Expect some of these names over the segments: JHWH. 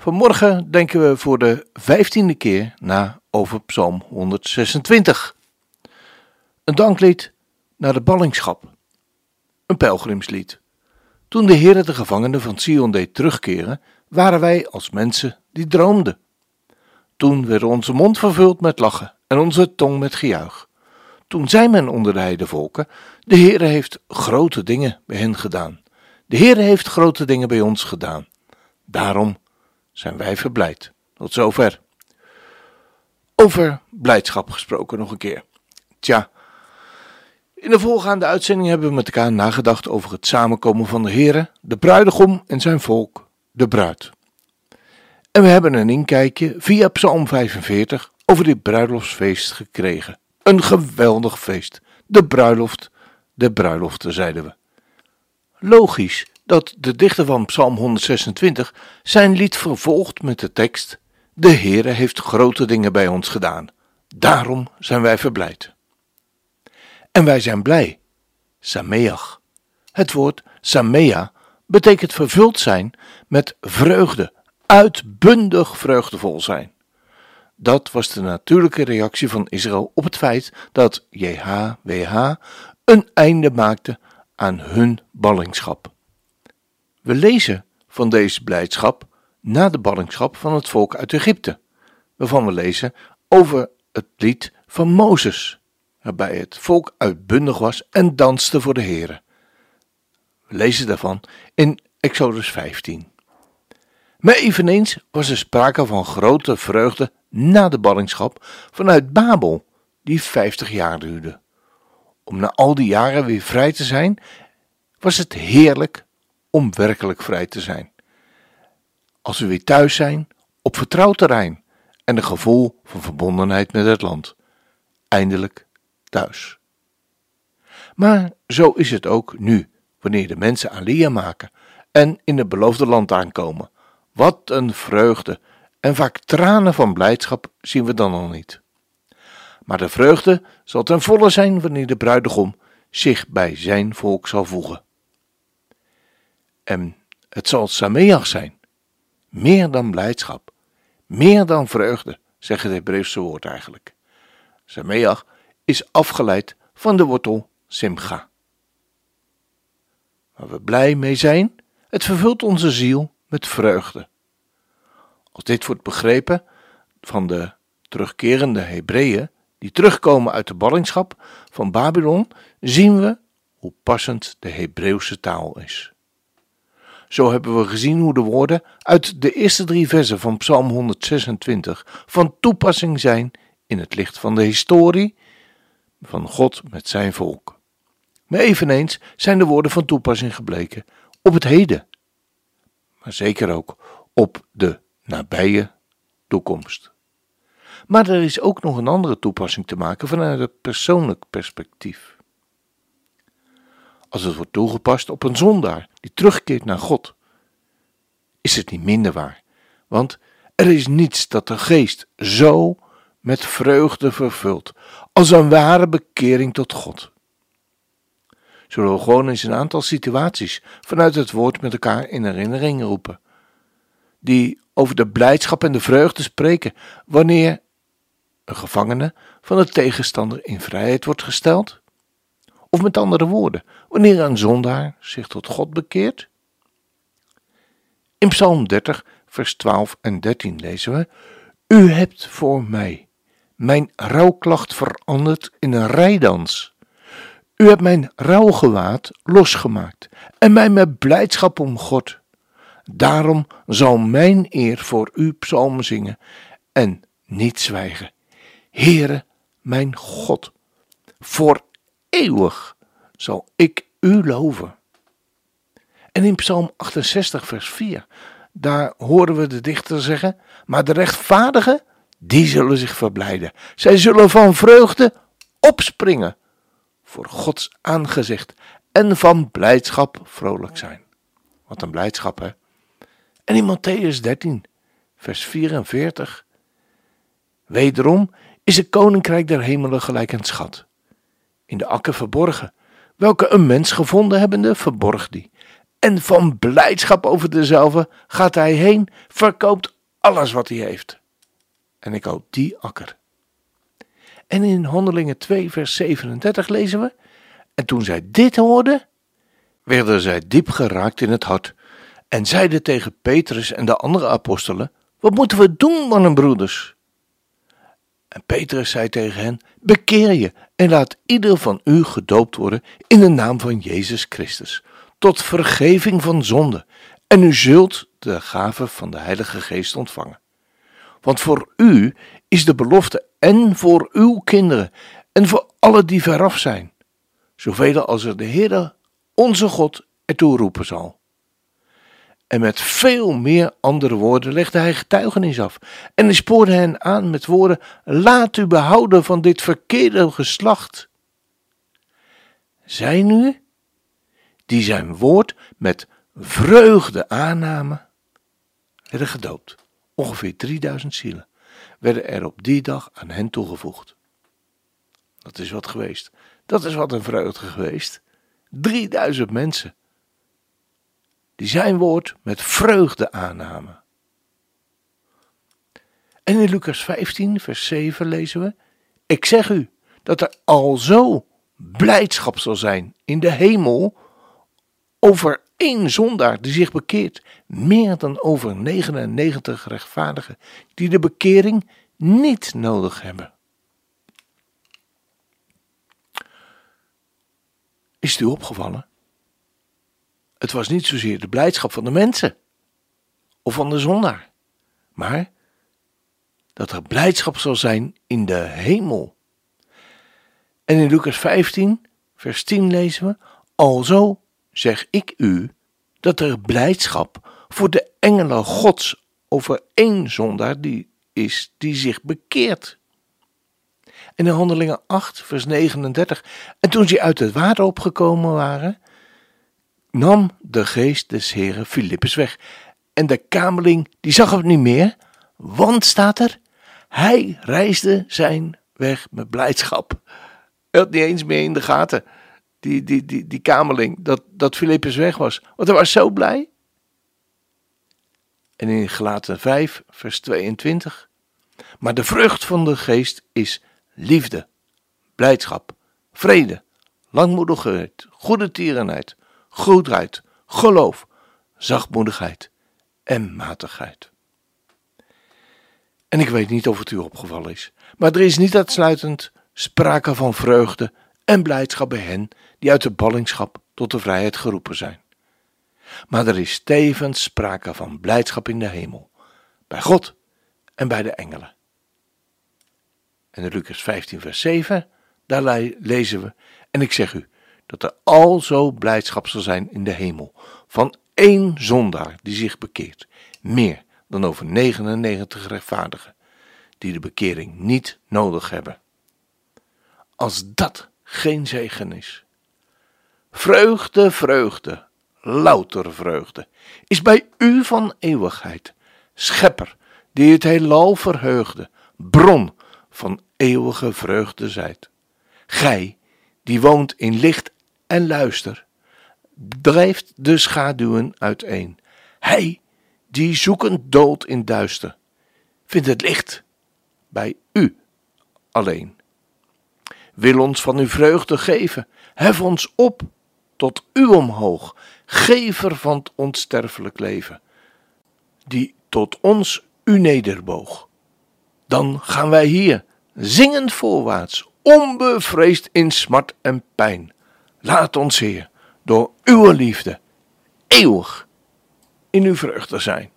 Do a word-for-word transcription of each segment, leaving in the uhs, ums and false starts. Vanmorgen denken we voor de vijftiende keer na over Psalm honderdzesentwintig. Een danklied naar de ballingschap. Een pelgrimslied. Toen de Heere de gevangenen van Sion deed terugkeren, waren wij als mensen die droomden. Toen werd onze mond vervuld met lachen en onze tong met gejuich. Toen zei men onder de heidevolken: de Heere heeft grote dingen bij hen gedaan. De Heere heeft grote dingen bij ons gedaan. Daarom zijn wij verblijd. Tot zover. Over blijdschap gesproken nog een keer. Tja, in de voorgaande uitzending hebben we met elkaar nagedacht over het samenkomen van de Heere, de bruidegom en zijn volk, de bruid. En we hebben een inkijkje via Psalm vijfenveertig over dit bruiloftsfeest gekregen. Een geweldig feest. De bruiloft, de bruiloften, zeiden we. Logisch dat de dichter van Psalm honderdzesentwintig zijn lied vervolgt met de tekst: de Heere heeft grote dingen bij ons gedaan. Daarom zijn wij verblijd. En wij zijn blij. Sameach. Het woord samea betekent vervuld zijn met vreugde, uitbundig vreugdevol zijn. Dat was de natuurlijke reactie van Israël op het feit dat J H W H een einde maakte aan hun ballingschap. We lezen van deze blijdschap na de ballingschap van het volk uit Egypte, waarvan we lezen over het lied van Mozes, waarbij het volk uitbundig was en danste voor de Heere. We lezen daarvan in Exodus vijftien. Maar eveneens was er sprake van grote vreugde na de ballingschap vanuit Babel, die vijftig jaar duurde. Om na al die jaren weer vrij te zijn, was het heerlijk om werkelijk vrij te zijn. Als we weer thuis zijn, op vertrouwd terrein en een gevoel van verbondenheid met het land. Eindelijk thuis. Maar zo is het ook nu, wanneer de mensen aliyah maken en in het beloofde land aankomen. Wat een vreugde en vaak tranen van blijdschap zien we dan al niet. Maar de vreugde zal ten volle zijn wanneer de bruidegom zich bij zijn volk zal voegen. En het zal sameach zijn, meer dan blijdschap, meer dan vreugde, zegt het Hebreeuwse woord eigenlijk. Sameach is afgeleid van de wortel simcha. Waar we blij mee zijn, het vervult onze ziel met vreugde. Als dit wordt begrepen van de terugkerende Hebreeën, die terugkomen uit de ballingschap van Babylon, zien we hoe passend de Hebreeuwse taal is. Zo hebben we gezien hoe de woorden uit de eerste drie versen van Psalm honderdzesentwintig van toepassing zijn in het licht van de historie van God met zijn volk. Maar eveneens zijn de woorden van toepassing gebleken op het heden, maar zeker ook op de nabije toekomst. Maar er is ook nog een andere toepassing te maken vanuit het persoonlijk perspectief. Als het wordt toegepast op een zondaar die terugkeert naar God, is het niet minder waar. Want er is niets dat de geest zo met vreugde vervult als een ware bekering tot God. Zullen we gewoon eens een aantal situaties vanuit het woord met elkaar in herinnering roepen, die over de blijdschap en de vreugde spreken wanneer een gevangene van de tegenstander in vrijheid wordt gesteld? Of met andere woorden, wanneer een zondaar zich tot God bekeert? In Psalm dertig, vers twaalf en dertien lezen we: u hebt voor mij mijn rouwklacht veranderd in een rijdans. U hebt mijn rouwgewaad losgemaakt en mij met blijdschap omgord. Daarom zal mijn eer voor u psalmen zingen en niet zwijgen. Heere, mijn God, voor eeuwig zal ik u loven. En in Psalm achtenzestig vers vier, daar horen we de dichter zeggen: maar de rechtvaardige die zullen zich verblijden. Zij zullen van vreugde opspringen voor Gods aangezicht en van blijdschap vrolijk zijn. Wat een blijdschap, hè? En in Mattheüs dertien, vers vierenveertig. Wederom is het koninkrijk der hemelen gelijk een schat, in de akker verborgen, welke een mens gevonden hebbende, verborg die. En van blijdschap over dezelve gaat hij heen, verkoopt alles wat hij heeft. En ik hoop die akker. En in Handelingen twee vers zevenendertig lezen we: en toen zij dit hoorden, werden zij diep geraakt in het hart en zeiden tegen Petrus en de andere apostelen: wat moeten we doen, mannen broeders? En Petrus zei tegen hen: bekeer je en laat ieder van u gedoopt worden in de naam van Jezus Christus, tot vergeving van zonde, en u zult de gave van de Heilige Geest ontvangen. Want voor u is de belofte, en voor uw kinderen, en voor alle die veraf zijn, zoveel als er de Heere, onze God, ertoe roepen zal. En met veel meer andere woorden legde hij getuigenis af en hij spoorde hen aan met woorden: laat u behouden van dit verkeerde geslacht. Zij nu, die zijn woord met vreugde aannamen, werden gedoopt. Ongeveer drieduizend zielen werden er op die dag aan hen toegevoegd. Dat is wat geweest. Dat is wat een vreugde geweest. drieduizend mensen die zijn woord met vreugde aannamen. En in Lucas vijftien, vers zeven lezen we: ik zeg u dat er alzo blijdschap zal zijn in de hemel over één zondaar die zich bekeert, meer dan over negenennegentig rechtvaardigen die de bekering niet nodig hebben. Is het u opgevallen? Het was niet zozeer de blijdschap van de mensen of van de zondaar, maar dat er blijdschap zal zijn in de hemel. En in Lucas vijftien, vers tien lezen we: alzo zeg ik u dat er blijdschap voor de engelen Gods over één zondaar die is die zich bekeert. En in Handelingen acht, vers negenendertig, en toen ze uit het water opgekomen waren, nam de geest des Heren Filippus weg. En de kameling, die zag het niet meer, want staat er: hij reisde zijn weg met blijdschap. Hij had niet eens meer in de gaten, die, die, die, die kameling, dat, dat Filippus weg was. Want hij was zo blij. En in Galaten vijf, vers tweeëntwintig. Maar de vrucht van de geest is liefde, blijdschap, vrede, langmoedigheid, goedertierenheid, goedheid, geloof, zachtmoedigheid en matigheid. En ik weet niet of het u opgevallen is, maar er is niet uitsluitend sprake van vreugde en blijdschap bij hen die uit de ballingschap tot de vrijheid geroepen zijn. Maar er is tevens sprake van blijdschap in de hemel, bij God en bij de engelen. En in Lucas vijftien vers zeven, daar lezen we: en ik zeg u dat er alzo blijdschap zal zijn in de hemel van één zondaar die zich bekeert, meer dan over negenennegentig rechtvaardigen die de bekering niet nodig hebben. Als dat geen zegen is. Vreugde, vreugde, louter vreugde, is bij u van eeuwigheid, schepper die het heelal verheugde, bron van eeuwige vreugde zijt. Gij die woont in licht en luister, drijft de schaduwen uiteen. Hij die zoekend dood in duister, vindt het licht bij u alleen. Wil ons van uw vreugde geven, hef ons op tot u omhoog, gever van het onsterfelijk leven, die tot ons u nederboog. Dan gaan wij hier, zingend voorwaarts, onbevreesd in smart en pijn. Laat ons, Heer, door uw liefde eeuwig in uw vreugde zijn.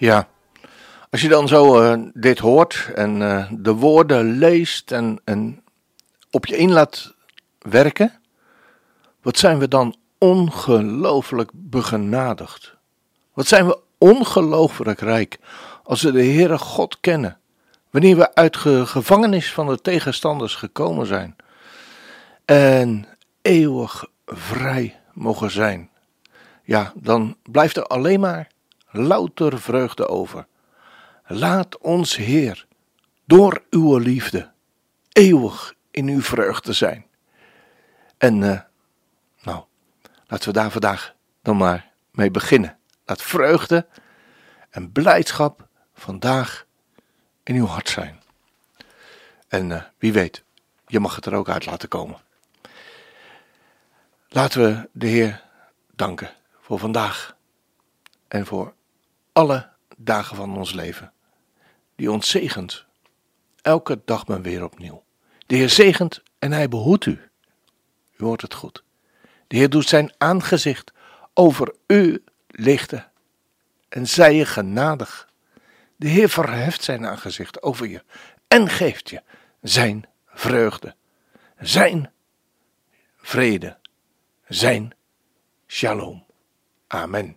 Ja, als je dan zo uh, dit hoort en uh, de woorden leest en, en op je in laat werken, wat zijn we dan ongelooflijk begenadigd. Wat zijn we ongelooflijk rijk als we de Heere God kennen, wanneer we uit de gevangenis van de tegenstanders gekomen zijn en eeuwig vrij mogen zijn. Ja, dan blijft er alleen maar louter vreugde over. Laat ons, Heer, door uw liefde eeuwig in uw vreugde zijn. En uh, nou, laten we daar vandaag dan maar mee beginnen. Laat vreugde en blijdschap vandaag in uw hart zijn. En uh, wie weet, je mag het er ook uit laten komen. Laten we de Heer danken voor vandaag en voor alle dagen van ons leven, die ons zegent, elke dag maar weer opnieuw. De Heer zegent en Hij behoedt u. U hoort het goed. De Heer doet zijn aangezicht over u lichten en zij je genadig. De Heer verheft zijn aangezicht over je en geeft je zijn vreugde, zijn vrede, zijn shalom. Amen.